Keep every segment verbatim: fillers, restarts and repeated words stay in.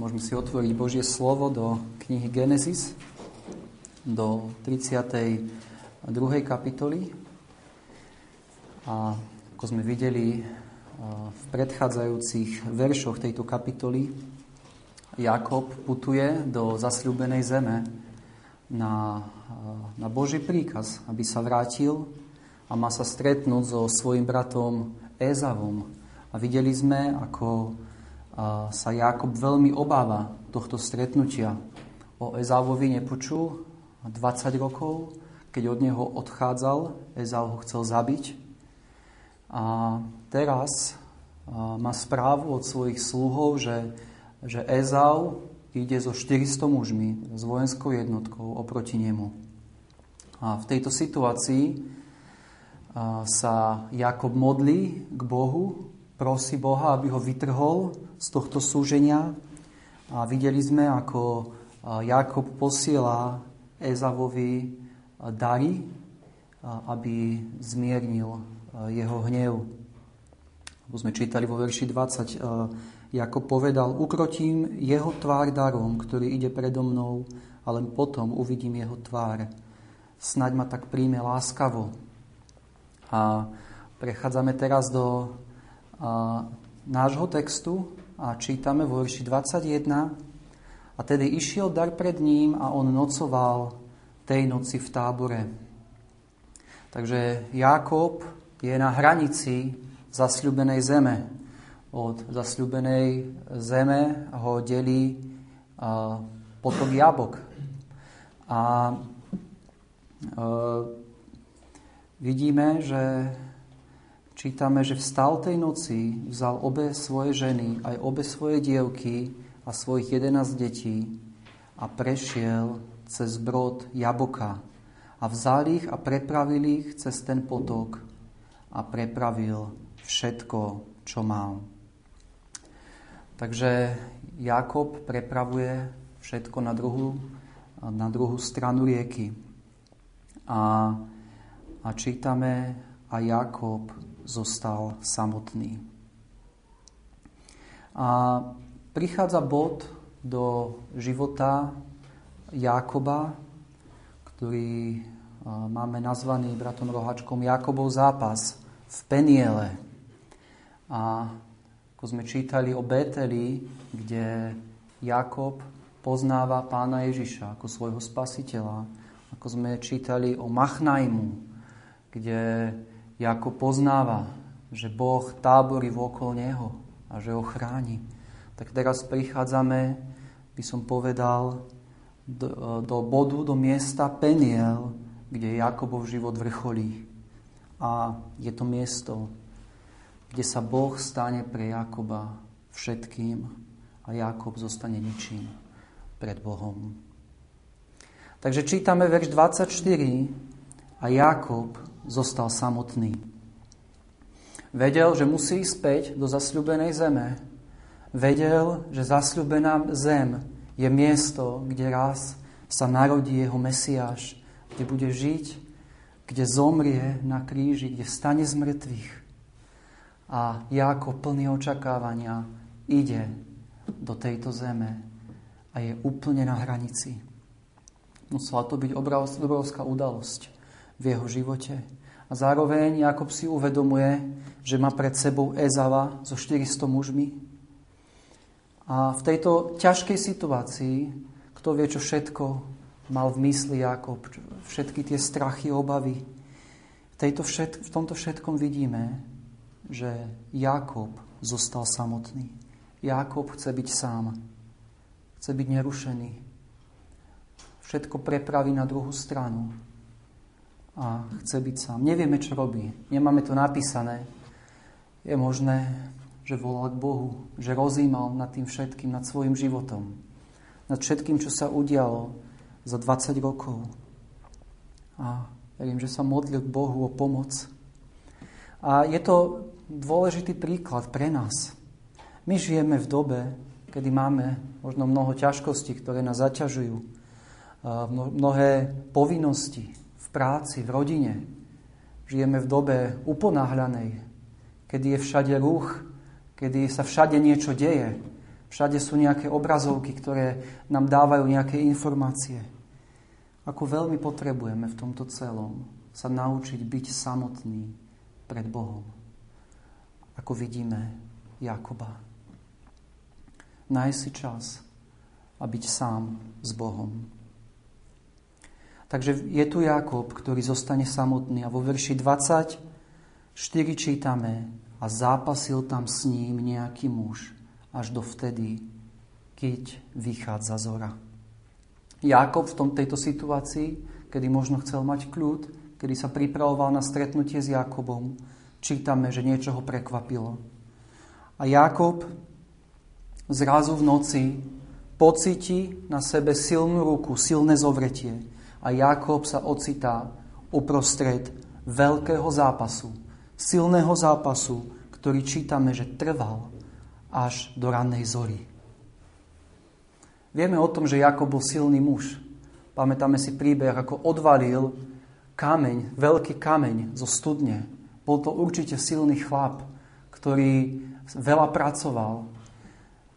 Môžeme si otvoriť Božie slovo do knihy Genesis, do tridsiatej druhej kapitoly. A ako sme videli v predchádzajúcich veršoch tejto kapitoly, Jakob putuje do zasľúbenej zeme na, na Boží príkaz, aby sa vrátil a má sa stretnúť so svojím bratom Ezavom. A videli sme, ako sa Jakob veľmi obáva tohto stretnutia. O Ezavovi nepočul dvadsať rokov, keď od neho odchádzal, Ezav ho chcel zabiť. A teraz má správu od svojich sluhov, že, že Ezav ide so štyristo mužmi, s vojenskou jednotkou oproti nemu. A v tejto situácii sa Jakob modlí k Bohu, prosí Boha, aby ho vytrhol z tohto súženia. A videli sme, ako Jakob posiela Ezavovi dary, aby zmiernil jeho hnev. Ako sme čítali vo verši dvadsať, Jakob povedal: ukrotím jeho tvár darom, ktorý ide predo mnou, a len potom uvidím jeho tvár. Snaď ma tak príjme láskavo. A prechádzame teraz do a, nášho textu a čítame vo verši dvadsaťjeden. A tedy išiel dar pred ním a on nocoval tej noci v tábore. Takže Jakob je na hranici zasľúbenej zeme. Od zasľúbenej zeme ho delí a, potok Jabok. A e, Vidíme, že čítame, že vstal tej noci, vzal obe svoje ženy, aj obe svoje dievky a svojich jedenásť detí a prešiel cez brod Jaboka a vzal ich a prepravil ich cez ten potok a prepravil všetko, čo mal. Takže Jakob prepravuje všetko na druhú, na druhú stranu rieky. A A čítame, a Jakob zostal samotný. A prichádza bod do života Jakoba, ktorý máme nazvaný bratom Rohačkom Jakobov zápas v Peniele. A ako sme čítali o Beteli, kde Jakob poznáva pána Ježiša ako svojho spasiteľa, ako sme čítali o Machnajmu, kde Jakob poznáva, že Boh táborí vôkol neho a že ho chráni. Tak teraz prichádzame, by som povedal, do, do bodu, do miesta Peniel, kde Jakobov život vrcholí. A je to miesto, kde sa Boh stane pre Jakoba všetkým a Jakob zostane ničím pred Bohom. Takže čítame verš dvadsaťštyri. A Jakob zostal samotný. Vedel, že musí ísť späť do zasľúbenej zeme. Vedel, že zasľúbená zem je miesto, kde raz sa narodí jeho Mesiáš, kde bude žiť, kde zomrie na kríži, kde vstane z mŕtvych. A Jakob plný očakávania ide do tejto zeme a je úplne na hranici. Musela to byť obrovská udalosť v jeho živote. A zároveň Jakob si uvedomuje, že má pred sebou Ezava so štyristo mužmi. A v tejto ťažkej situácii, kto vie, čo všetko mal v mysli Jakob, všetky tie strachy, obavy, v, tejto všet, v tomto všetkom vidíme, že Jakob zostal samotný. Jakob chce byť sám. Chce byť nerušený. Všetko prepraví na druhú stranu. A chce byť sám. Nevieme, čo robí. Nemáme to napísané. Je možné, že volal k Bohu, že rozímal nad tým všetkým, nad svojim životom. Nad všetkým, čo sa udialo za dvadsať rokov. A verím, že sa modlil k Bohu o pomoc. A je to dôležitý príklad pre nás. My žijeme v dobe, kedy máme možno mnoho ťažkostí, ktoré nás zaťažujú. Mnohé povinnosti. V práci, v rodine. Žijeme v dobe uponáhľanej, kedy je všade ruch, kedy sa všade niečo deje, Všade sú nejaké obrazovky, ktoré nám dávajú nejaké informácie. Ako veľmi potrebujeme v tomto celom sa naučiť byť samotný pred Bohom. Ako vidíme Jakoba. Nájsť si čas a byť sám s Bohom. Takže je tu Jakob, ktorý zostane samotný a vo verši dvadsaťštyri čítame: a zápasil tam s ním nejaký muž až do vtedy, keď vychádza zora. Jakob v tom, tejto situácii, kedy možno chcel mať kľud, kedy sa pripravoval na stretnutie s Jakobom, čítame, že niečo ho prekvapilo. A Jakob zrazu v noci pocíti na sebe silnú ruku, silné zovretie. A Jakob sa ocitá uprostred veľkého zápasu, silného zápasu, ktorý čítame, že trval až do rannej zory. Vieme o tom, že Jakob bol silný muž. Pamätáme si príbeh, ako odvalil kameň, veľký kameň zo studne. Bol to určite silný chlap, ktorý veľa pracoval.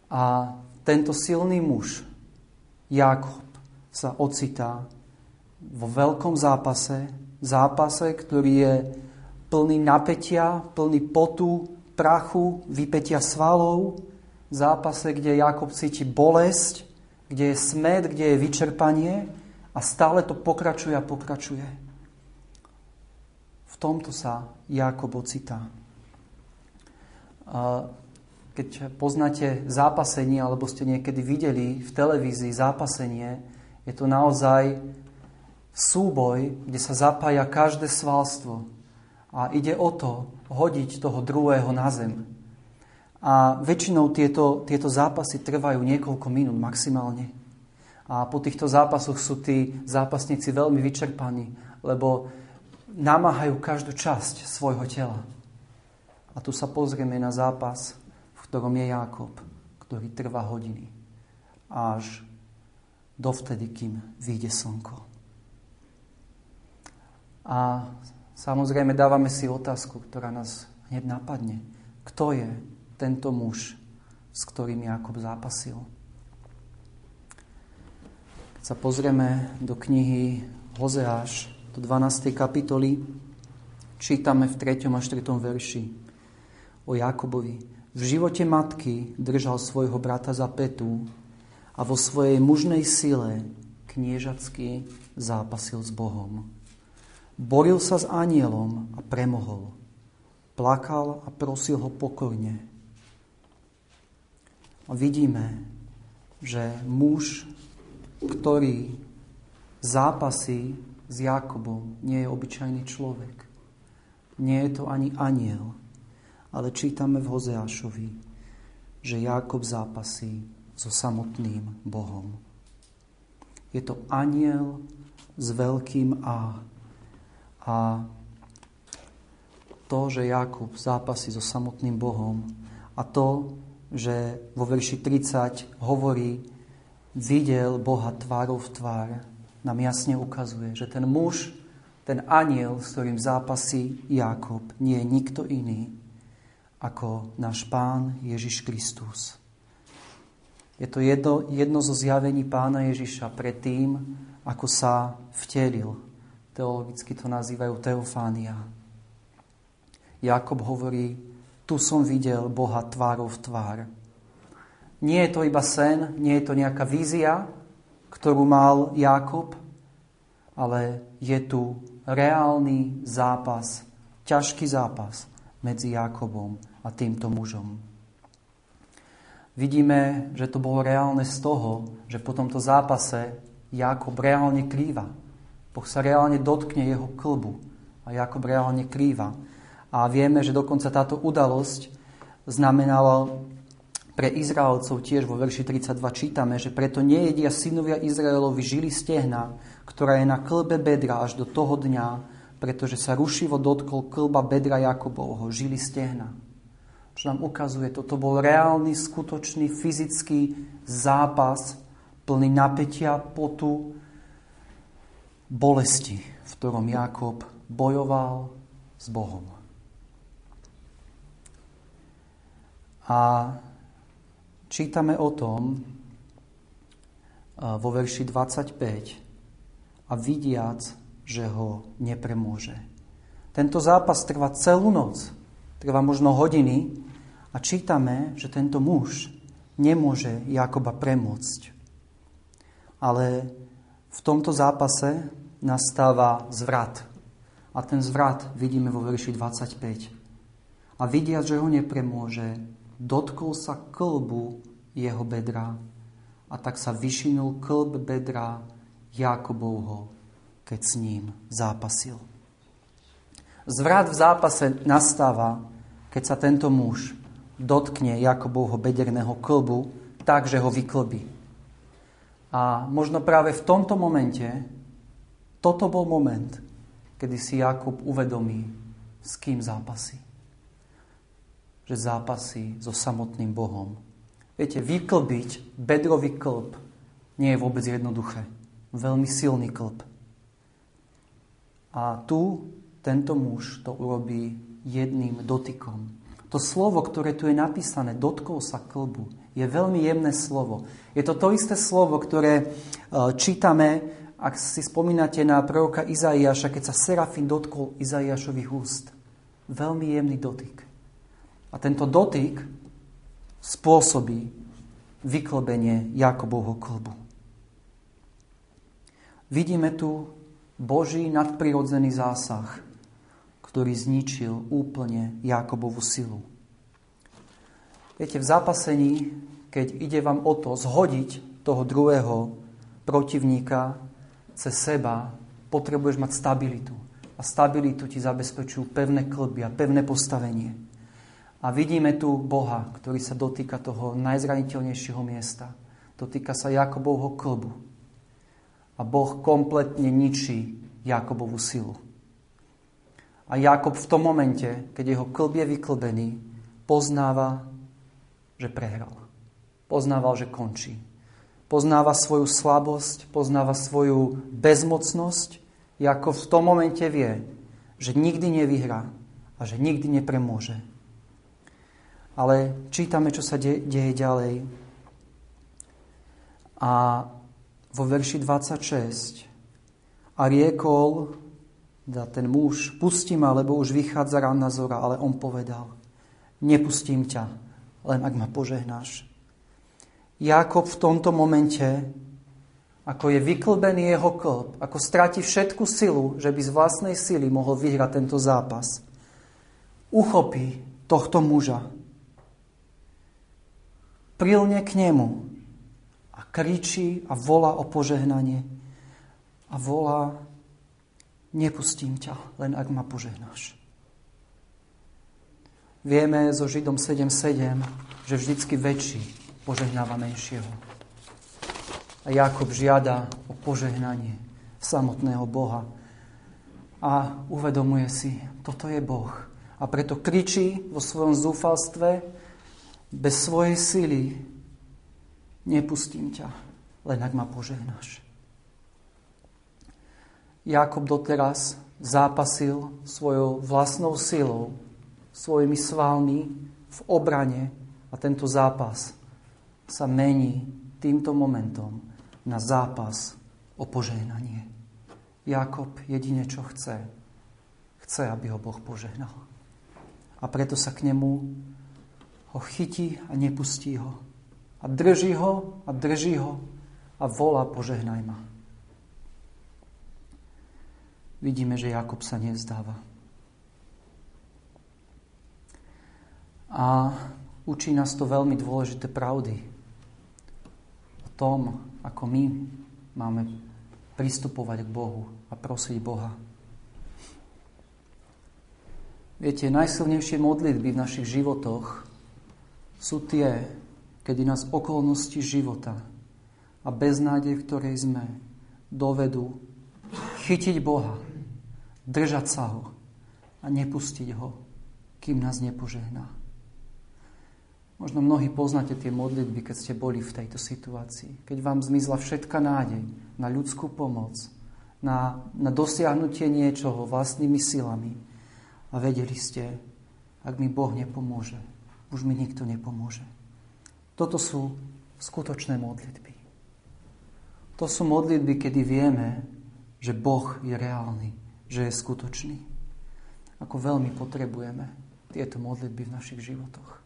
A tento silný muž, Jakob, sa ocitá vo veľkom zápase, zápase, ktorý je plný napätia, plný potu, prachu, vypätia svalov, zápase, kde Jakob cíti bolesť, kde je smäd, kde je vyčerpanie a stále to pokračuje a pokračuje. V tomto sa Jakob ocitá. Keď poznáte zápasenie, alebo ste niekedy videli v televízii zápasenie, je to naozaj súboj, kde sa zapája každé svalstvo a ide o to hodiť toho druhého na zem. A väčšinou tieto, tieto zápasy trvajú niekoľko minút maximálne. A po týchto zápasoch sú tí zápasníci veľmi vyčerpaní, lebo namáhajú každú časť svojho tela. A tu sa pozrieme na zápas, v ktorom je Jakob, ktorý trvá hodiny. Až dovtedy, kým vyjde slnko. A samozrejme dávame si otázku, ktorá nás hneď napadne. Kto je tento muž, s ktorým Jakob zápasil? Keď sa pozrieme do knihy Hozeáš, do dvanástej kapitoly, čítame v treťom a štvrtom verši o Jakobovi. V živote matky držal svojho brata za pätu a vo svojej mužnej sile kniežatsky zápasil s Bohom. Boril sa s anielom a premohol. Plakal a prosil ho pokorne. A vidíme, že muž, ktorý zápasí s Jakobom, nie je obyčajný človek. Nie je to ani aniel. Ale čítame v Hozeášovi, že Jakob zápasí so samotným Bohom. Je to aniel s veľkým A. A to, že Jakub zápasí so samotným Bohom a to, že vo verši tridsať hovorí: videl Boha tvárou v tvár, nám jasne ukazuje, že ten muž, ten anjel, s ktorým zápasí Jakub, nie je nikto iný ako náš Pán Ježiš Kristus. Je to jedno, jedno zo zjavení Pána Ježiša predtým, ako sa vtelil. Teologicky to nazývajú teofánia. Jakob hovorí: tu som videl Boha tvárou v tvár. Nie je to iba sen, nie je to nejaká vízia, ktorú mal Jakob, ale je tu reálny zápas, ťažký zápas medzi Jakobom a týmto mužom. Vidíme, že to bolo reálne z toho, že po tomto zápase Jakob reálne klíva. Boh sa reálne dotkne jeho klbu a Jakob reálne klíva. A vieme, že dokonca táto udalosť znamenala pre Izraelcov, tiež vo verši tridsaťdva čítame, že preto nejedia synovia Izraelovi žily stehna, ktorá je na klbe bedra až do toho dňa, pretože sa rušivo dotkol klba bedra Jakobovho, žily stehna. Čo nám ukazuje, toto bol reálny, skutočný, fyzický zápas, plný napätia, potu, bolesti, v ktorom Jakob bojoval s Bohom. A čítame o tom vo verši dvadsaťpäť a vidiac, že ho nepremôže. Tento zápas trvá celú noc, trvá možno hodiny a čítame, že tento muž nemôže Jakoba premôcť. Ale v tomto zápase nastáva zvrat. A ten zvrat vidíme vo verši dvadsaťpäť. A vidiac, že ho nepremôže, dotkol sa klbu jeho bedra a tak sa vyšinul klb bedra Jakobovho, keď s ním zápasil. Zvrat v zápase nastáva, keď sa tento muž dotkne Jakobovho bederného klbu tak, že ho vyklbí. A možno práve v tomto momente, toto bol moment, kedy si Jakob uvedomí, s kým zápasí. Že zápasí so samotným Bohom. Viete, vyklbiť bedrový klb nie je vôbec jednoduché. Veľmi silný klb. A tu tento muž to urobí jedným dotykom. To slovo, ktoré tu je napísané, dotkol sa klbu, je veľmi jemné slovo. Je to to isté slovo, ktoré čítame, ak si spomínate na proroka Izaiáša, keď sa Serafin dotkol Izaiášových úst. Veľmi jemný dotyk. A tento dotyk spôsobí vyklbenie Jakobovho klbu. Vidíme tu Boží nadprirodzený zásah, ktorý zničil úplne Jakobovú silu. Viete, v zápasení, keď ide vám o to zhodiť toho druhého protivníka cez seba, potrebuješ mať stabilitu. A stabilitu ti zabezpečujú pevné klby a pevné postavenie. A vidíme tu Boha, ktorý sa dotýka toho najzraniteľnejšieho miesta. Dotýka sa Jakobovho klbu. A Boh kompletne ničí Jakobovú silu. A Jakob v tom momente, keď jeho klb je vyklbený, poznáva, že prehral. Poznáva, že končí. Poznáva svoju slabosť, poznáva svoju bezmocnosť. Jakob v tom momente vie, že nikdy nevyhrá a že nikdy nepremôže. Ale čítame, čo sa de- deje ďalej. A vo verši dvadsaťšesť a riekol ten muž, pusti ma, lebo už vychádza ranná zora, ale on povedal, nepustím ťa, len ak ma požehnáš. Jakob v tomto momente, ako je vyklbený jeho klb, ako stráti všetku silu, že by z vlastnej sily mohol vyhrať tento zápas, uchopí tohto muža, prilne k nemu a kričí a volá o požehnanie a volá, nepustím ťa, len ak ma požehnáš. Vieme zo Židom sedem sedem, že vždycky väčší požehnáva menšieho. A Jakob žiada o požehnanie samotného Boha a uvedomuje si, toto je Boh. A preto kričí vo svojom zúfalstve, bez svojej sily, nepustím ťa, len ak ma požehnáš. Jakob doteraz zápasil svojou vlastnou silou, svojimi svalmi v obrane a tento zápas sa mení týmto momentom na zápas o požehnanie. Jakob jedine, čo chce, chce, aby ho Boh požehnal. A preto sa k nemu ho chytí a nepustí ho. A drží ho a drží ho a volá, požehnaj ma. Vidíme, že Jakob sa nevzdáva. A učí nás to veľmi dôležité pravdy o tom, ako my máme pristupovať k Bohu a prosiť Boha. Viete, najsilnejšie modlitby v našich životoch sú tie, kedy nás okolnosti života a beznádej, v ktorej sme, dovedú chytiť Boha, držať sa ho a nepustiť ho, kým nás nepožehná. Možno mnohí poznáte tie modlitby, keď ste boli v tejto situácii, keď vám zmizla všetka nádej na ľudskú pomoc, na, na dosiahnutie niečoho vlastnými silami a vedeli ste, ak mi Boh nepomôže, už mi nikto nepomôže. Toto sú skutočné modlitby. To sú modlitby, kedy vieme, že Boh je reálny, že je skutočný. Ako veľmi potrebujeme tieto modlitby v našich životoch.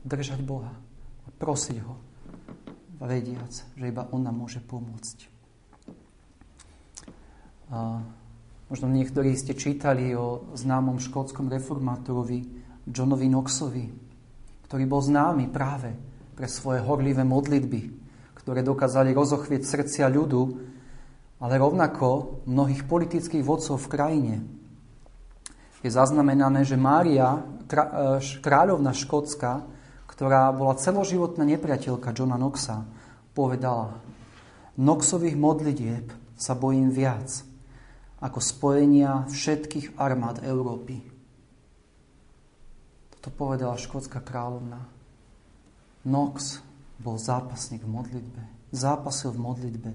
Držať Boha a prosiť ho, vediac, že iba on nám môže pomôcť. A možno niektorí ste čítali o známom škótskom reformátorovi Johnovi Knoxovi, ktorý bol známy práve pre svoje horlivé modlitby, ktoré dokázali rozochvieť srdcia ľudu, ale rovnako mnohých politických vodcov v krajine. Je zaznamenané, že Mária, kráľovna Škótska, ktorá bola celoživotná nepriateľka Johna Knoxa, povedala: Knoxových modlitieb sa bojím viac ako spojenia všetkých armád Európy. Toto povedala škótska kráľovna. Knox bol zápasník v modlitbe. Zápasil v modlitbe.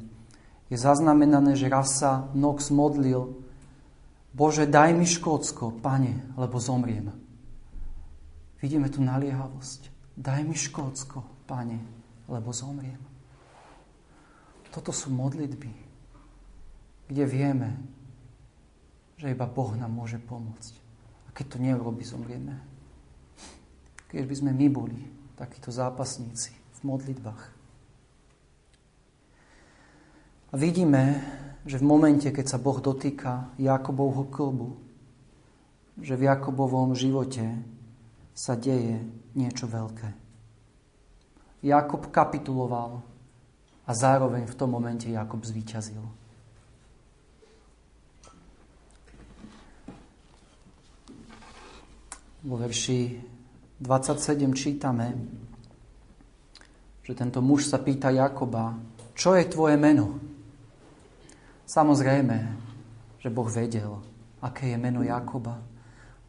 Je zaznamenané, že raz sa Knox modlil: Bože, daj mi Škótsko, Pane, lebo zomriem. Vidíme tu naliehavosť. Daj mi Škótsko, Pane, lebo zomriem. Toto sú modlitby, kde vieme, že iba Boh nám môže pomôcť. A keď to neurobí, zomrieme. Keď by sme my boli takíto zápasníci v modlitbách. A vidíme, že v momente, keď sa Boh dotýka Jakobovho klbu, že v Jakobovom živote sa deje niečo veľké. Jakob kapituloval a zároveň v tom momente Jakob zvíťazil. Vo verši dvadsaťsedem čítame, že tento muž sa pýta Jakoba: Čo je tvoje meno? Samozrejme, že Boh vedel, aké je meno Jakoba.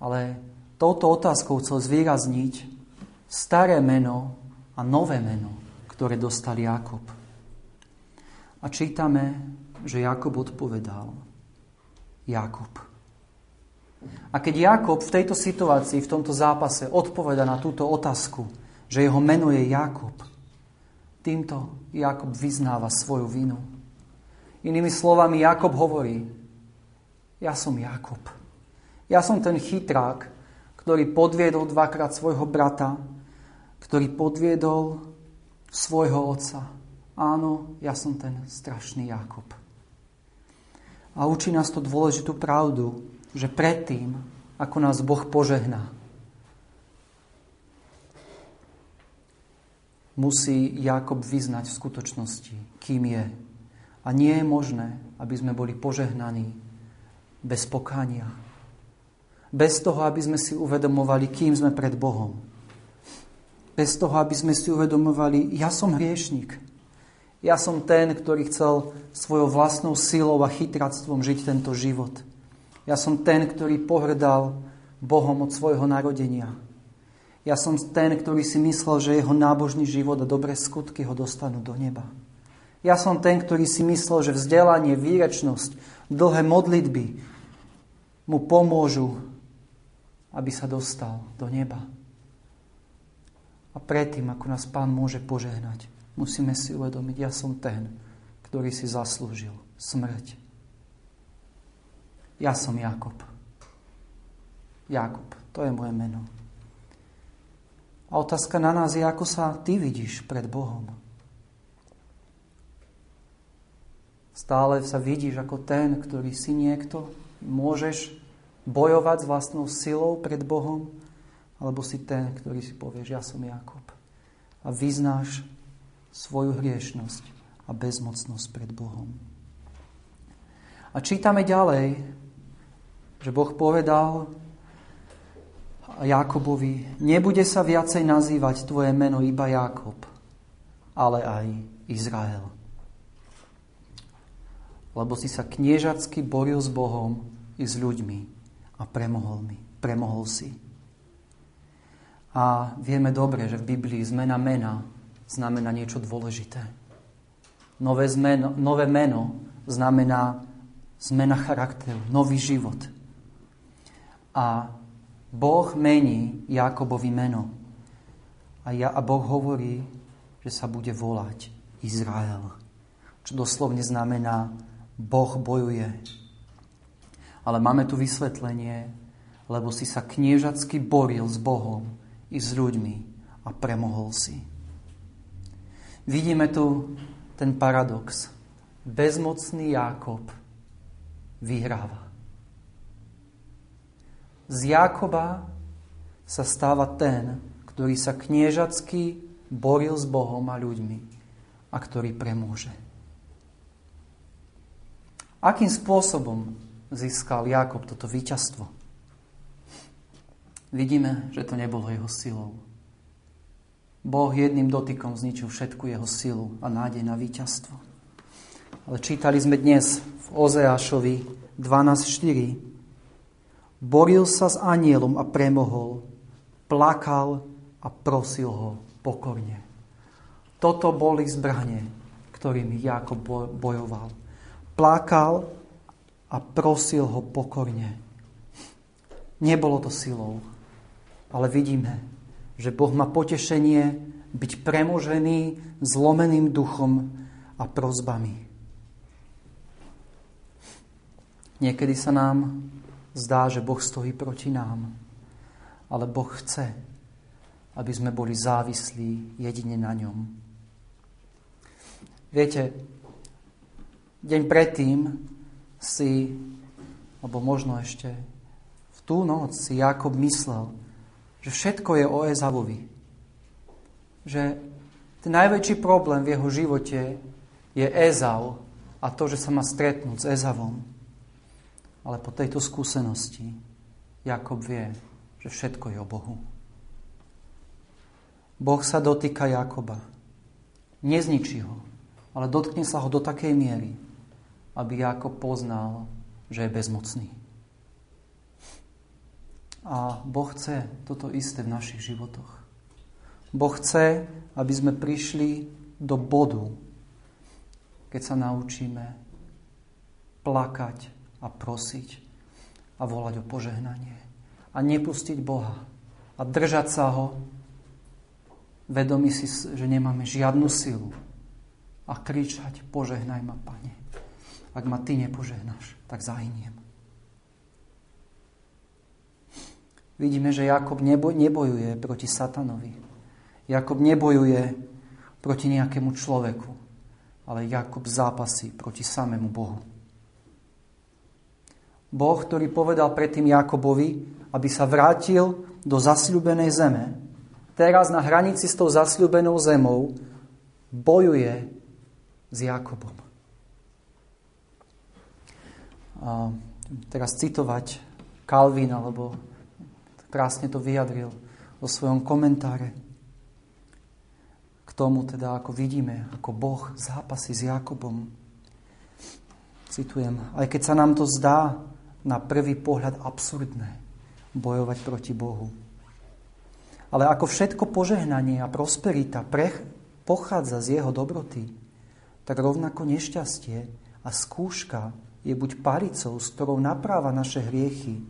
Ale touto otázkou chcel zvýrazniť staré meno a nové meno, ktoré dostal Jakob. A čítame, že Jakob odpovedal: Jakob. A keď Jakob v tejto situácii, v tomto zápase odpoveda na túto otázku, že jeho meno je Jakob, týmto Jakob vyznáva svoju vinu. Inými slovami, Jakob hovorí: Ja som Jakob. Ja som ten chytrák, ktorý podviedol dvakrát svojho brata, ktorý podviedol svojho otca. Áno, ja som ten strašný Jakob. A učí nás to dôležitú pravdu, že predtým, ako nás Boh požehná, musí Jakob vyznať v skutočnosti, kým je. A nie je možné, aby sme boli požehnaní bez pokánia. Bez toho, aby sme si uvedomovali, kým sme pred Bohom. Bez toho, aby sme si uvedomovali: Ja som hriešnik. Ja som ten, ktorý chcel svojou vlastnou silou a chytráctvom žiť tento život. Ja som ten, ktorý pohrdal Bohom od svojho narodenia. Ja som ten, ktorý si myslel, že jeho nábožný život a dobré skutky ho dostanú do neba. Ja som ten, ktorý si myslel, že vzdelanie, výrečnosť, dlhé modlitby mu pomôžu, aby sa dostal do neba. A predtým, ako nás Pán môže požehnať, musíme si uvedomiť: Ja som ten, ktorý si zaslúžil smrť. Ja som Jakob. Jakob, to je moje meno. A otázka na nás je, ako sa ty vidíš pred Bohom. Stále sa vidíš ako ten, ktorý si niekto, môžeš bojovať s vlastnou silou pred Bohom, alebo si ten, ktorý si povieš: Ja som Jakob. A vyznáš svoju hriešnosť a bezmocnosť pred Bohom. A čítame ďalej, že Boh povedal Jakobovi: Nebude sa viacej nazývať tvoje meno iba Jakob, ale aj Izrael. Lebo si sa kniežatsky boril s Bohom i s ľuďmi a premohol mi, premohol si. A vieme dobre, že v Biblii zmena mena znamená niečo dôležité. Nové, zmeno, nové meno znamená zmena charakteru, nový život. A Boh mení Jakobovi meno. A A, ja, a Boh hovorí, že sa bude volať Izrael, čo doslovne znamená Boh bojuje. Ale máme tu vysvetlenie, lebo si sa kniežatsky boril s Bohom i s ľuďmi a premohol si. Vidíme tu ten paradox. Bezmocný Jakob vyhráva. Z Jakoba sa stáva ten, ktorý sa kniežatsky boril s Bohom a ľuďmi a ktorý premôže. Akým spôsobom získal Jakob toto víťazstvo? Vidíme, že to nebolo jeho silou. Boh jedným dotykom zničil všetku jeho silu a nádej na víťazstvo. Ale čítali sme dnes v Hozeášovi dvanásť štyri. Boril sa s anjelom a premohol, plakal a prosil ho pokorne. Toto boli zbrane, ktorými Jakob bojoval. Plakal a prosil ho pokorne. Nebolo to silou, ale vidíme, že Boh má potešenie byť premožený zlomeným duchom a prosbami. Niekedy sa nám zdá, že Boh stojí proti nám, ale Boh chce, aby sme boli závislí jedine na ňom. Viete, deň predtým si, alebo možno ešte v tú noc si Jakob myslel, že všetko je o Ezavovi. Že ten najväčší problém v jeho živote je Ezav a to, že sa má stretnúť s Ezavom. Ale po tejto skúsenosti Jakob vie, že všetko je o Bohu. Boh sa dotýka Jakoba. Nezničí ho, ale dotkne sa ho do takej miery, aby Jakob poznal, že je bezmocný. A Boh chce toto isté v našich životoch. Boh chce, aby sme prišli do bodu, keď sa naučíme plakať a prosiť a volať o požehnanie. A nepustiť Boha a držať sa ho, vedomí si, že nemáme žiadnu silu a kričať, požehnaj ma, Pane. Ak ma ty nepožehnáš, tak zahyniem. Vidíme, že Jakob nebo- nebojuje proti satanovi. Jakob nebojuje proti nejakému človeku, ale Jakob zápasí proti samému Bohu. Boh, ktorý povedal predtým Jakobovi, aby sa vrátil do zasľúbenej zeme, teraz na hranici s tou zasľúbenou zemou bojuje s Jakobom. A teraz citovať Kalvin, alebo krásne to vyjadril vo svojom komentáre k tomu, teda ako vidíme, ako Boh zápasí s Jakobom. Citujem, aj keď sa nám to zdá na prvý pohľad absurdné, bojovať proti Bohu. Ale ako všetko požehnanie a prosperita prech, pochádza z jeho dobroty, tak rovnako nešťastie a skúška je buď paricou, s ktorou napráva naše hriechy,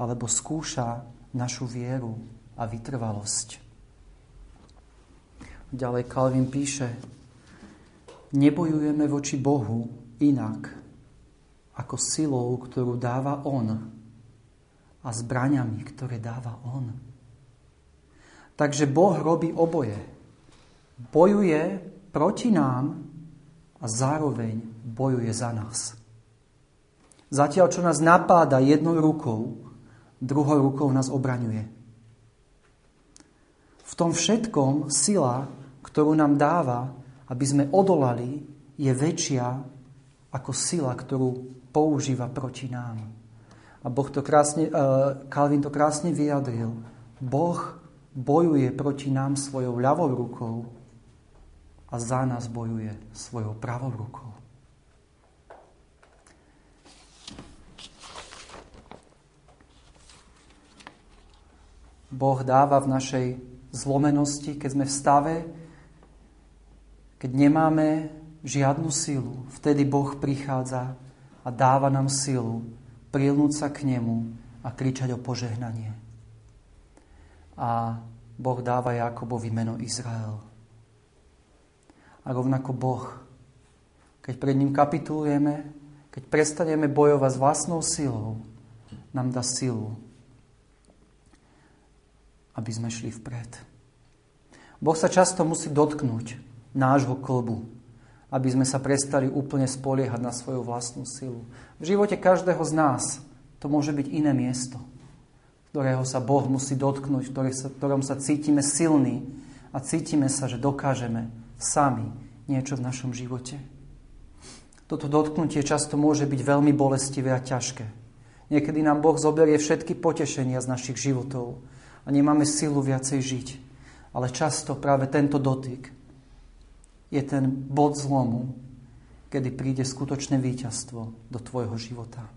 alebo skúša našu vieru a vytrvalosť. Ďalej Kalvin píše, nebojujeme voči Bohu inak ako silou, ktorú dáva on, a zbraňami, ktoré dáva on. Takže Boh robí oboje. Bojuje proti nám a zároveň bojuje za nás. Zatiaľ, čo nás napáda jednou rukou, druhou rukou nás obraňuje. V tom všetkom sila, ktorú nám dáva, aby sme odolali, je väčšia ako sila, ktorú používa proti nám. A Boh to krásne, uh, Kalvin to krásne vyjadril. Boh bojuje proti nám svojou ľavou rukou a za nás bojuje svojou pravou rukou. Boh dáva v našej zlomenosti, keď sme v stave, keď nemáme žiadnu silu. Vtedy Boh prichádza a dáva nám silu prilnúť sa k nemu a kričať o požehnanie. A Boh dáva Jakobovi meno Izrael. A rovnako Boh, keď pred ním kapitulujeme, keď prestaneme bojovať s vlastnou silou, nám dá silu, aby sme šli vpred. Boh sa často musí dotknúť nášho klbu, aby sme sa prestali úplne spoliehať na svoju vlastnú silu. V živote každého z nás to môže byť iné miesto, ktorého sa Boh musí dotknúť, v ktorom sa cítime silní a cítime sa, že dokážeme sami niečo v našom živote. Toto dotknutie často môže byť veľmi bolestivé a ťažké. Niekedy nám Boh zoberie všetky potešenia z našich životov a nemáme silu viacej žiť. Ale často práve tento dotyk je ten bod zlomu, kedy príde skutočné víťazstvo do tvojho života.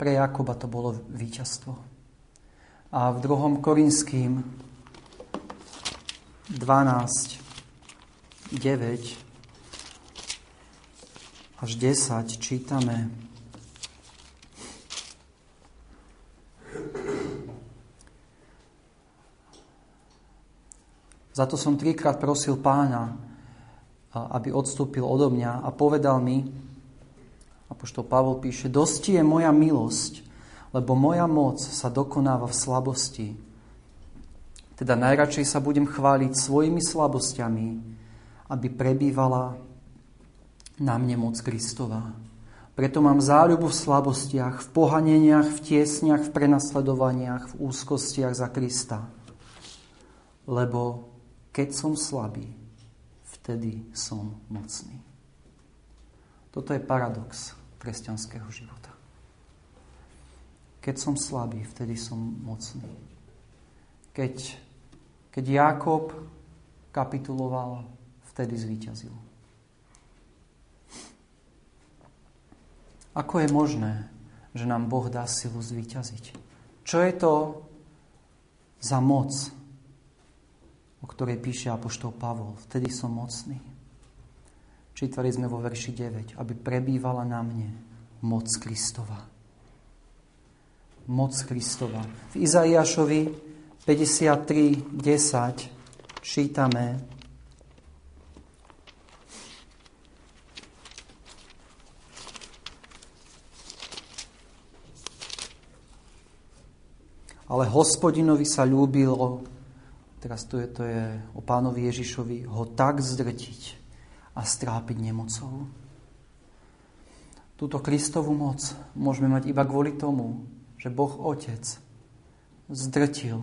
Pre Jakoba to bolo víťazstvo. A v druhom Korinským dvanásť, deväť až desať čítame: Za to som trikrát prosil Pána, aby odstúpil odo mňa, a povedal mi, apoštol Pavol píše, dosti je moja milosť, lebo moja moc sa dokonáva v slabosti. Teda najradšej sa budem chváliť svojimi slabostiami, aby prebývala na mne moc Kristova. Preto mám záľubu v slabostiach, v pohaneniach, v tiesniach, v prenasledovaniach, v úzkostiach za Krista. Lebo keď som slabý, vtedy som mocný. Toto je paradox kresťanského života. Keď som slabý, vtedy som mocný. Keď, keď Jakob kapituloval, vtedy zvíťazil. Ako je možné, že nám Boh dá silu zvíťaziť? Čo je to za moc, o ktorej píše apoštol Pavol? Vtedy som mocný. Čítali sme vo verši deväť, aby prebývala na mne moc Kristova. Moc Kristova. V Izaiášovi päťdesiattri desať čítame: Ale Hospodinovi sa ľúbilo, teraz to je, to je o Pánovi Ježišovi, ho tak zdrtiť a strápiť nemocou. Túto Kristovú moc môžeme mať iba kvôli tomu, že Boh Otec zdrtil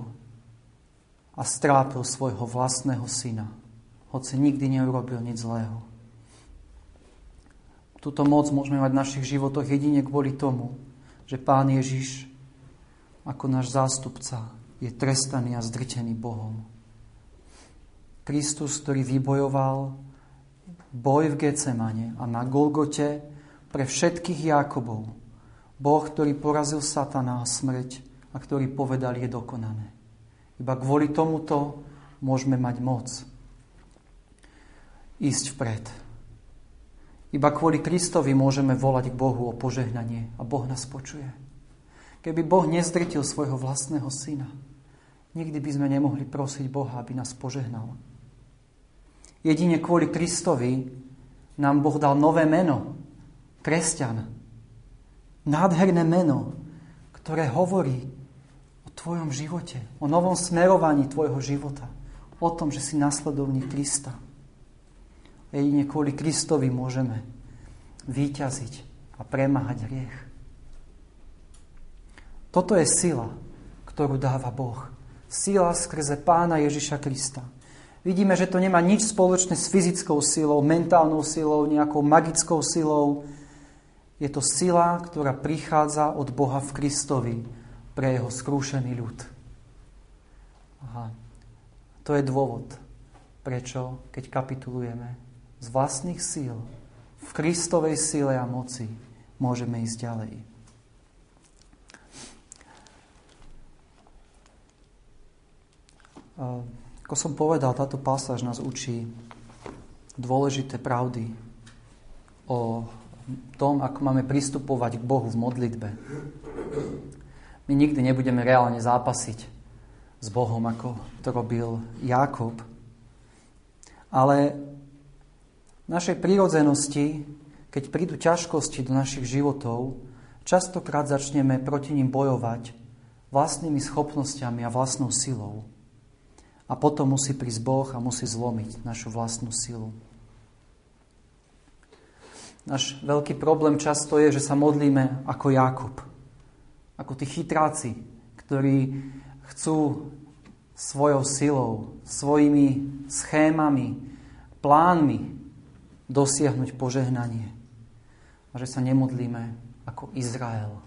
a strápil svojho vlastného syna, hoci nikdy neurobil nič zlého. Túto moc môžeme mať v našich životoch jedine kvôli tomu, že Pán Ježiš ako náš zástupca je trestaný a zdrtený Bohom. Kristus, ktorý vybojoval boj v Getsemane a na Golgote pre všetkých Jakobov. Boh, ktorý porazil satana a smrť a ktorý povedal, je dokonané. Iba kvôli tomuto môžeme mať moc ísť vpred. Iba kvôli Kristovi môžeme volať k Bohu o požehnanie a Boh nás počuje. Keby Boh nezdrtil svojho vlastného syna, nikdy by sme nemohli prosiť Boha, aby nás požehnal. Jedine kvôli Kristovi nám Boh dal nové meno, kresťan. Nádherné meno, ktoré hovorí o tvojom živote, o novom smerovaní tvojho života, o tom, že si nasledovník Krista. Jedine kvôli Kristovi môžeme víťaziť a premáhať hriech. Toto je sila, ktorú dáva Boh. Sila skrze Pána Ježiša Krista. Vidíme, že to nemá nič spoločné s fyzickou silou, mentálnou silou, nejakou magickou silou. Je to sila, ktorá prichádza od Boha v Kristovi pre jeho skrúšený ľud. Aha. To je dôvod, prečo, keď kapitulujeme, z vlastných síl, v Kristovej sile a moci môžeme ísť ďalej. Ako som povedal, táto pasáž nás učí dôležité pravdy o, o tom, ako máme pristupovať k Bohu v modlitbe. My nikdy nebudeme reálne zápasiť s Bohom, ako to robil Jakob. Ale v našej prírodzenosti, keď prídu ťažkosti do našich životov, častokrát začneme proti nim bojovať vlastnými schopnosťami a vlastnou silou. A potom musí prísť Boh a musí zlomiť našu vlastnú silu. Náš veľký problém často je, že sa modlíme ako Jakob. Ako tí chytráci, ktorí chcú svojou silou, svojimi schémami, plánmi dosiahnuť požehnanie. A že sa nemodlíme ako Izrael.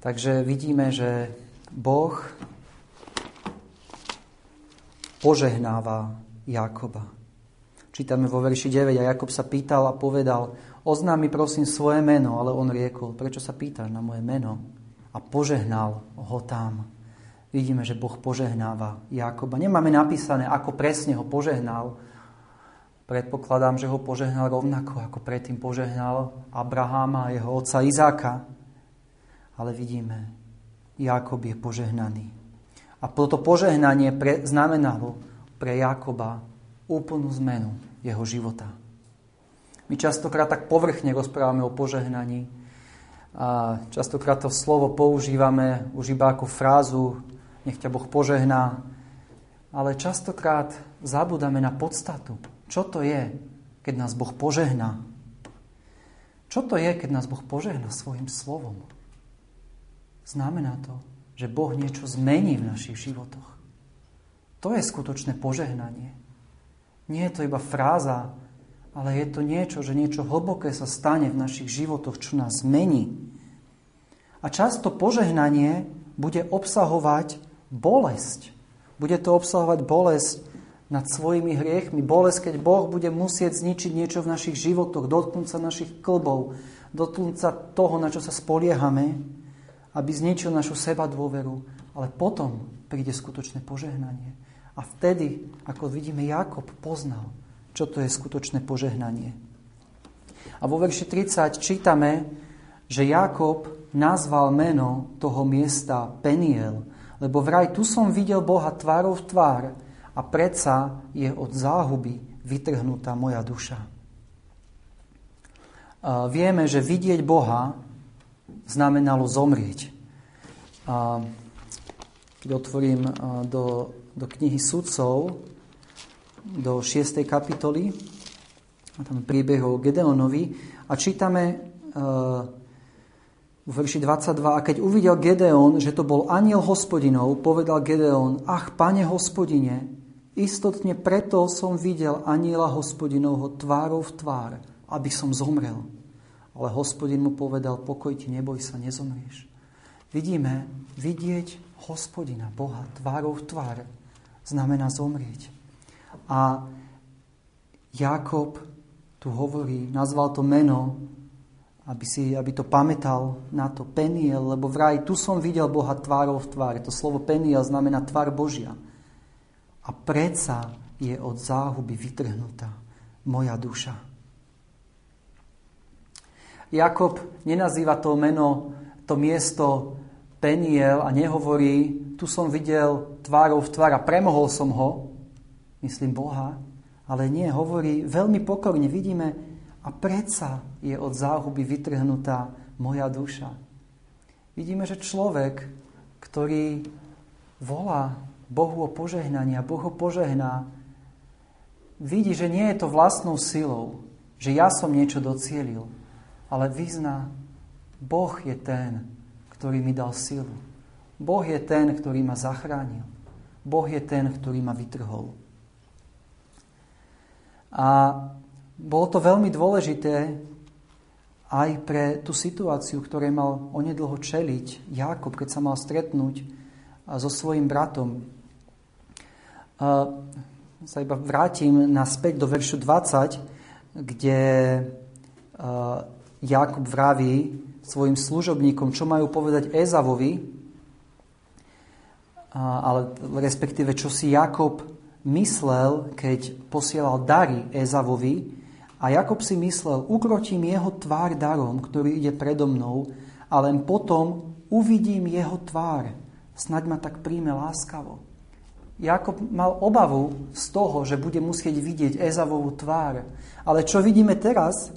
Takže vidíme, že Boh požehnáva Jakoba. Čítame vo verši deviatom. A Jakob sa pýtal a povedal: oznám mi prosím svoje meno, ale on riekol: prečo sa pýtaš na moje meno? A požehnal ho tam. Vidíme, že Boh požehnáva Jakoba. Nemáme napísané, ako presne ho požehnal. Predpokladám, že ho požehnal rovnako, ako predtým požehnal Abrahama a jeho otca Izáka. Ale vidíme, Jakob je požehnaný. A toto požehnanie pre, znamenalo pre Jakoba úplnú zmenu jeho života. My častokrát tak povrchne rozprávame o požehnaní. A častokrát to slovo používame už iba ako frázu, nech ťa Boh požehná. Ale častokrát zabúdame na podstatu. Čo to je, keď nás Boh požehná? Čo to je, keď nás Boh požehná svojim slovom? Znamená to, že Boh niečo zmení v našich životoch. To je skutočné požehnanie. Nie je to iba fráza, ale je to niečo, že niečo hlboké sa stane v našich životoch, čo nás zmení. A často požehnanie bude obsahovať bolesť. Bude to obsahovať bolesť nad svojimi hriechmi. Bolesť, keď Boh bude musieť zničiť niečo v našich životoch, dotknúť sa našich klbov, dotknúť sa toho, na čo sa spoliehame, aby zničil našu seba dôveru, ale potom príde skutočné požehnanie. A vtedy, ako vidíme, Jakob poznal, čo to je skutočné požehnanie. A vo verši tridsiatom čítame, že Jakob nazval meno toho miesta Peniel, lebo vraj tu som videl Boha tvárou v tvár a predsa je od záhuby vytrhnutá moja duša. A vieme, že vidieť Boha znamenalo zomrieť. A keď otvorím do, do knihy Sudcov, do šiestej kapitoly, a tam príbeh o Gedeonovi, a čítame v verši dvadsiatom druhom. A keď uvidel Gedeon, že to bol anjel Hospodinov, povedal Gedeon: ach, pane Hospodine, istotne preto som videl anjela Hospodinovho tvárou v tvár, aby som zomrel. Ale Hospodin mu povedal: pokoj ti, neboj sa, nezomrieš. Vidíme, vidieť Hospodina, Boha, tvárou v tvár, znamená zomrieť. A Jakob tu hovorí, nazval to meno, aby, si, aby to pamätal na to, Peniel, lebo vraj tu som videl Boha tvárou v tvár. To slovo Peniel znamená tvár Božia. A predsa je od záhuby vytrhnutá moja duša. Jakob nenazýva to meno, to miesto Peniel a nehovorí: tu som videl tvárou v tvár a premohol som ho, myslím Boha, ale nie, hovorí veľmi pokorne, vidíme, a predsa je od záhuby vytrhnutá moja duša. Vidíme, že človek, ktorý volá Bohu o požehnanie a Boh ho požehná, vidí, že nie je to vlastnou silou, že ja som niečo docielil, ale vyzná, Boh je ten, ktorý mi dal silu. Boh je ten, ktorý ma zachránil. Boh je ten, ktorý ma vytrhol. A bolo to veľmi dôležité aj pre tú situáciu, ktorej mal onedlho čeliť Jakob, keď sa mal stretnúť so svojím bratom. A sa iba vrátim naspäť do veršu dvadsiatom, kde Jakob vraví svojim služobníkom, čo majú povedať Ezavovi. A ale respektíve čo si Jakob myslel, keď posielal dary Ezavovi, a Jakob si myslel, ukrotím jeho tvár darom, ktorý ide predo mnou, a len potom uvidím jeho tvár. Snaď ma tak príjme láskavo. Jakob mal obavu z toho, že bude musieť vidieť Ezavovú tvár. Ale čo vidíme teraz?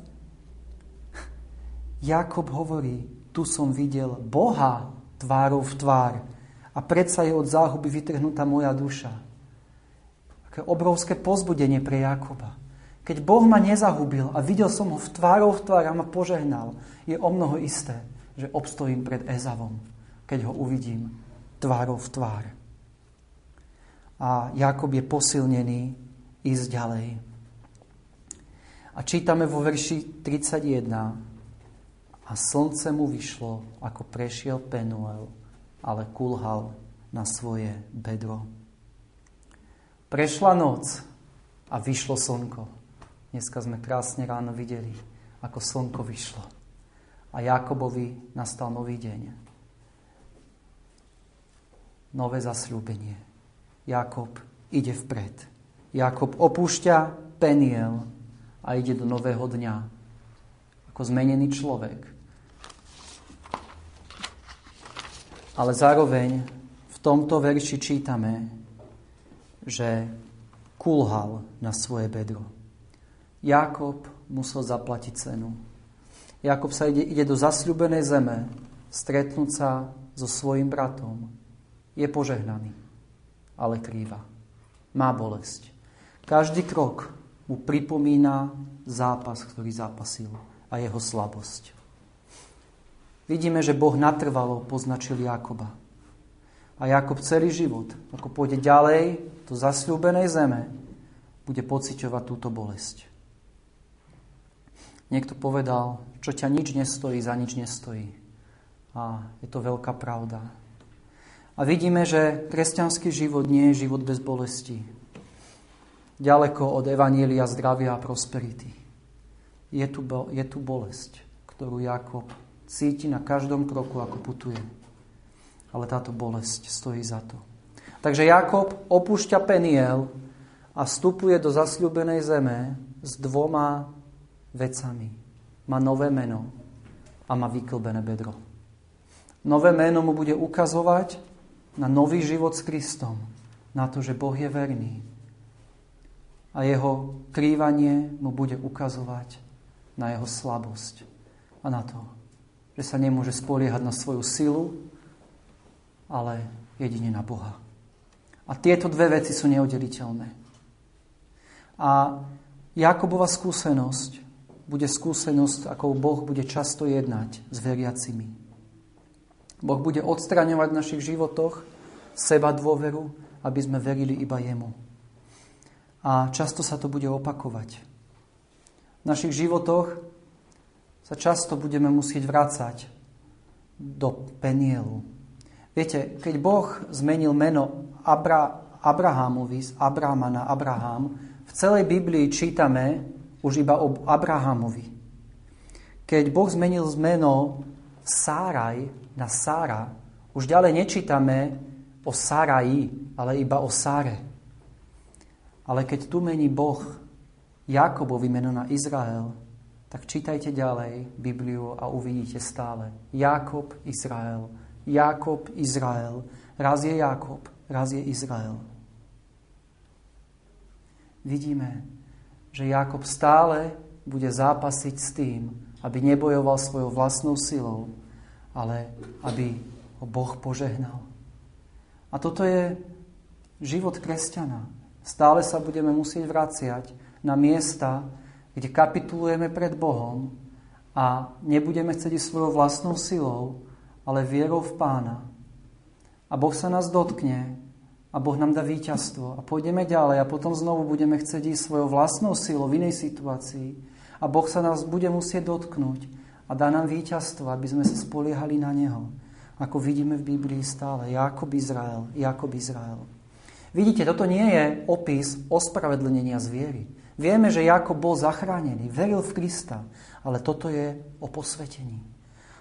Jakob hovorí, tu som videl Boha tvárou v tvár a predsa je od záhuby vytrhnutá moja duša. Také obrovské povzbudenie pre Jakoba. Keď Boh ma nezahubil a videl som ho v tvárou v tvár a ma požehnal, je o mnoho isté, že obstojím pred Ezavom, keď ho uvidím tvárou v tvár. A Jakob je posilnený ísť ďalej. A čítame vo verši tridsaťjeden. A slnce mu vyšlo, ako prešiel Peniel, ale kulhal na svoje bedro. Prešla noc a vyšlo slnko. Dneska sme krásne ráno videli, ako slnko vyšlo. A Jakobovi nastal nový deň. Nové zasľúbenie. Jakob ide vpred. Jakob opúšťa Peniel a ide do nového dňa. Ako zmenený človek. Ale zároveň v tomto verši čítame, že kulhal na svoje bedro. Jakob musel zaplatiť cenu. Jakob sa ide, ide do zasľúbenej zeme stretnúť sa so svojím bratom. Je požehnaný, ale krýva. Má bolesť. Každý krok mu pripomína zápas, ktorý zápasil a jeho slabosť. Vidíme, že Boh natrvalo poznačil Jakoba. A Jakob celý život, ako pôjde ďalej do zasľúbenej zeme, bude pociťovať túto bolesť. Niekto povedal, čo ťa nič nestojí, za nič nestojí. A je to veľká pravda. A vidíme, že kresťanský život nie je život bez bolesti. Ďaleko od evanília zdravia a prosperity. Je tu, je tu bolesť, ktorú Jakob cíti na každom kroku, ako putuje. Ale táto bolesť stojí za to. Takže Jakob opúšťa Peniel a vstupuje do zasľúbenej zeme s dvoma vecami. Má nové meno a má vyklbené bedro. Nové meno mu bude ukazovať na nový život s Kristom, na to, že Boh je verný. A jeho krývanie mu bude ukazovať na jeho slabosť a na to, že sa nemôže spoliehať na svoju silu, ale jedine na Boha. A tieto dve veci sú neoddeliteľné. A Jakobova skúsenosť bude skúsenosť, ako Boh bude často jednať s veriacimi. Boh bude odstraňovať v našich životoch seba dôveru, aby sme verili iba jemu. A často sa to bude opakovať. V našich životoch sa často budeme musieť vracať do Penielu. Viete, keď Boh zmenil meno Abra, Abrahamovi z Abrahama na Abraham, v celej Biblii čítame už iba o Abrahamovi. Keď Boh zmenil meno Saraj na Sára, už ďalej nečítame o Sáraji, ale iba o Sáre. Ale keď tu mení Boh Jakobovi meno na Izrael, tak čítajte ďalej Bibliu a uvidíte stále. Jakob, Izrael. Jakob, Izrael. Raz je Jakob, raz je Izrael. Vidíme, že Jakob stále bude zápasiť s tým, aby nebojoval svojou vlastnou silou, ale aby ho Boh požehnal. A toto je život kresťana. Stále sa budeme musieť vraciať na miesta, kde kapitulujeme pred Bohom a nebudeme chcieť svojou vlastnou silou, ale vierou v Pána. A Boh sa nás dotkne a Boh nám dá víťazstvo a pôjdeme ďalej a potom znovu budeme chcieť ísť svojou vlastnou silou v inej situácii a Boh sa nás bude musieť dotknúť a dá nám víťazstvo, aby sme sa spoliehali na Neho. Ako vidíme v Biblii stále, Jakob Izrael, Jakob Izrael. Vidíte, toto nie je opis ospravedlnenia z viery. Vieme, že Jakob bol zachránený, veril v Krista, ale toto je o posvetení.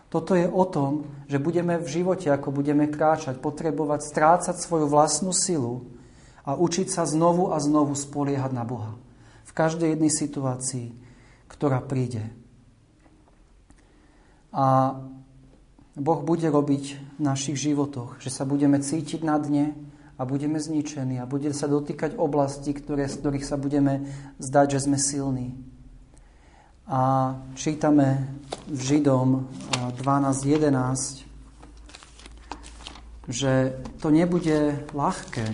Toto je o tom, že budeme v živote, ako budeme kráčať, potrebovať strácať svoju vlastnú silu a učiť sa znovu a znovu spoliehať na Boha. V každej jednej situácii, ktorá príde. A Boh bude robiť v našich životoch, že sa budeme cítiť na dne a budeme zničení a bude sa dotýkať oblastí, ktoré, z ktorých sa budeme zdať, že sme silní. A čítame v Židom dvanásť jedenásť, že to nebude ľahké.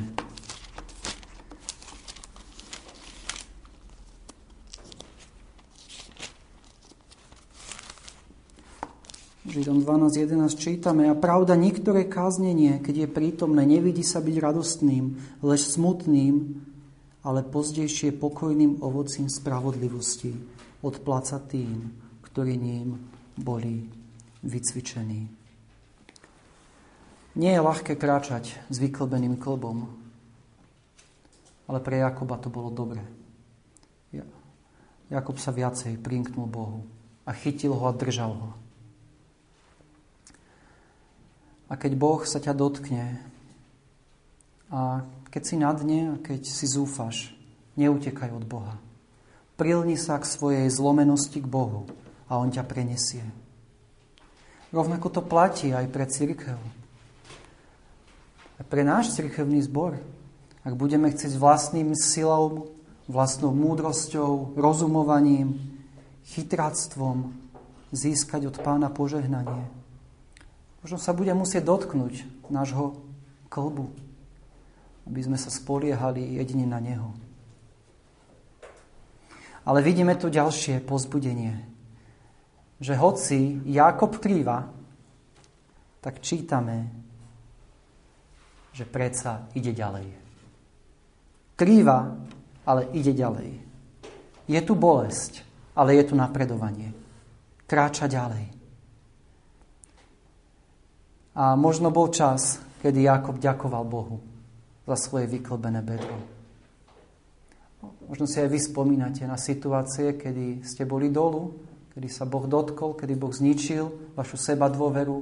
Židom dvanásť jedenásť čítame: a pravda, niektoré káznenie, keď je prítomné, nevidí sa byť radostným, lež smutným, ale pozdejšie pokojným ovocím spravodlivosti. Odpláca tým, ktorí ním boli vycvičení. Nie je ľahké kráčať s vyklbeným klbom, ale pre Jakoba to bolo dobre. Jakob sa viacej prinknul Bohu a chytil ho a držal ho. A keď Boh sa ťa dotkne a keď si na dne a keď si zúfaš, neutekaj od Boha. Prilni sa k svojej zlomenosti k Bohu a On ťa prenesie. Rovnako to platí aj pre cirkev. A pre náš cirkevný zbor. Ak budeme chcieť vlastným silou, vlastnou múdrosťou, rozumovaním, chytráctvom získať od Pána požehnanie, možno sa bude musieť dotknúť nášho klbu, aby sme sa spoliehali jedine na Neho. Ale vidíme tu ďalšie povzbudenie, že hoci Jakob krýva, tak čítame, že predsa ide ďalej. Krýva, ale ide ďalej. Je tu bolesť, ale je tu napredovanie. Kráča ďalej. A možno bol čas, kedy Jakob ďakoval Bohu za svoje vyklbené bedro. Možno si aj vy spomínate na situácie, kedy ste boli dolu, kedy sa Boh dotkol, kedy Boh zničil vašu seba dôveru.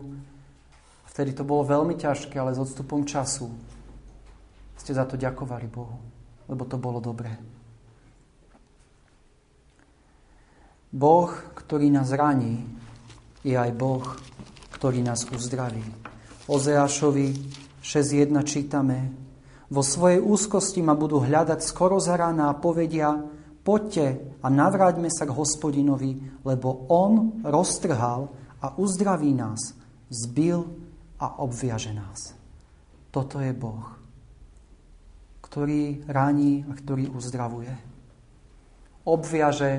Vtedy to bolo veľmi ťažké, ale s odstupom času ste za to ďakovali Bohu, lebo to bolo dobré. Boh, ktorý nás raní, je aj Boh, ktorý nás uzdraví. Hozeášovi šesť jedna čítame: vo svojej úzkosti ma budú hľadať skoro za rána a povedia: poďte a navráťme sa k Hospodinovi, lebo On roztrhal a uzdraví nás, zbil a obviaže nás. Toto je Boh, ktorý raní a ktorý uzdravuje. Obviaže,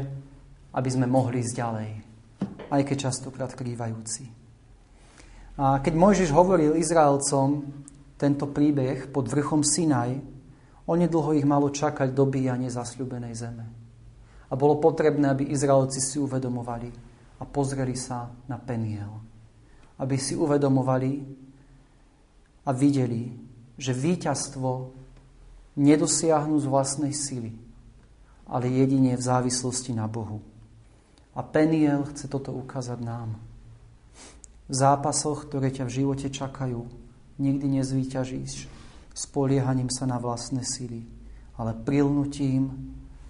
aby sme mohli ísť ďalej, aj keď častokrát krývajúci. A keď Mojžiš hovoril Izraelcom tento príbeh pod vrchom Sinaj, onedlho ich malo čakať dobíjanie zasľúbenej zeme. A bolo potrebné, aby Izraelci si uvedomovali a pozreli sa na Peniel. Aby si uvedomovali a videli, že víťazstvo nedosiahnu z vlastnej sily, ale jedine v závislosti na Bohu. A Peniel chce toto ukázať nám. V zápasoch, ktoré ťa v živote čakajú, nikdy nezvíťažíš spoliehaním sa na vlastné sily, ale prilnutím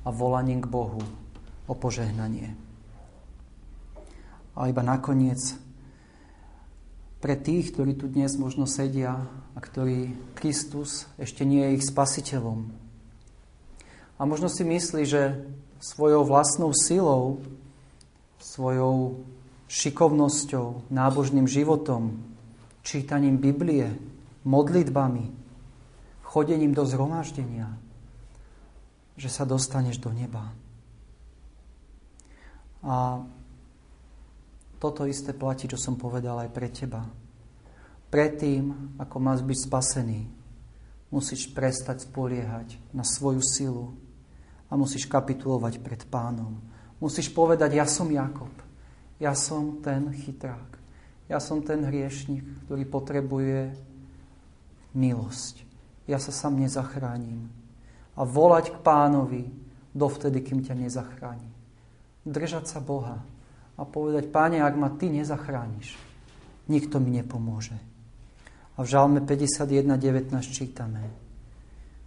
a volaním k Bohu o požehnanie. A iba nakoniec, pre tých, ktorí tu dnes možno sedia a ktorí Kristus ešte nie je ich spasiteľom. A možno si myslí, že svojou vlastnou silou, svojou šikovnosťou, nábožným životom, čítaním Biblie, modlitbami, chodením do zhromaždenia, že sa dostaneš do neba. A toto isté platí, čo som povedal, aj pre teba. Predtým, ako máš byť spasený, musíš prestať spoliehať na svoju silu a musíš kapitulovať pred Pánom. Musíš povedať: ja som Jakob, ja som ten chytrák. Ja som ten hriešnik, ktorý potrebuje milosť. Ja sa sám nezachránim. A volať k Pánovi dovtedy, kým ťa nezachráni. Držať sa Boha a povedať: Páne, ak ma Ty nezachrániš, nikto mi nepomôže. A v Žalme päťdesiatjeden devätnásť čítame: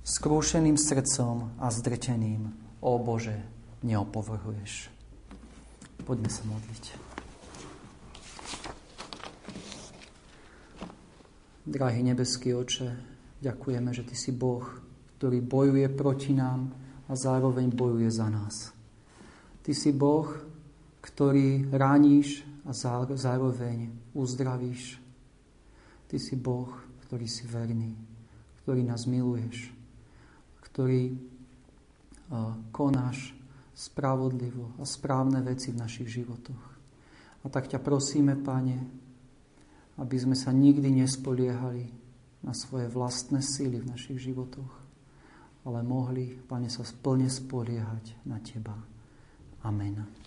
Skrúšeným srdcom a zdrteným, ó Bože, neopovrhuješ. Poďme sa modliť. Drahý nebeský Oče, ďakujeme, že Ty si Boh, ktorý bojuje proti nám a zároveň bojuje za nás. Ty si Boh, ktorý raníš a zároveň uzdravíš. Ty si Boh, ktorý si verný, ktorý nás miluješ, ktorý konáš spravodlivo a správne veci v našich životoch. A tak ťa prosíme, Pane, aby sme sa nikdy nespoliehali na svoje vlastné síly v našich životoch, ale mohli, Pane, sa plne spoliehať na Teba. Amen.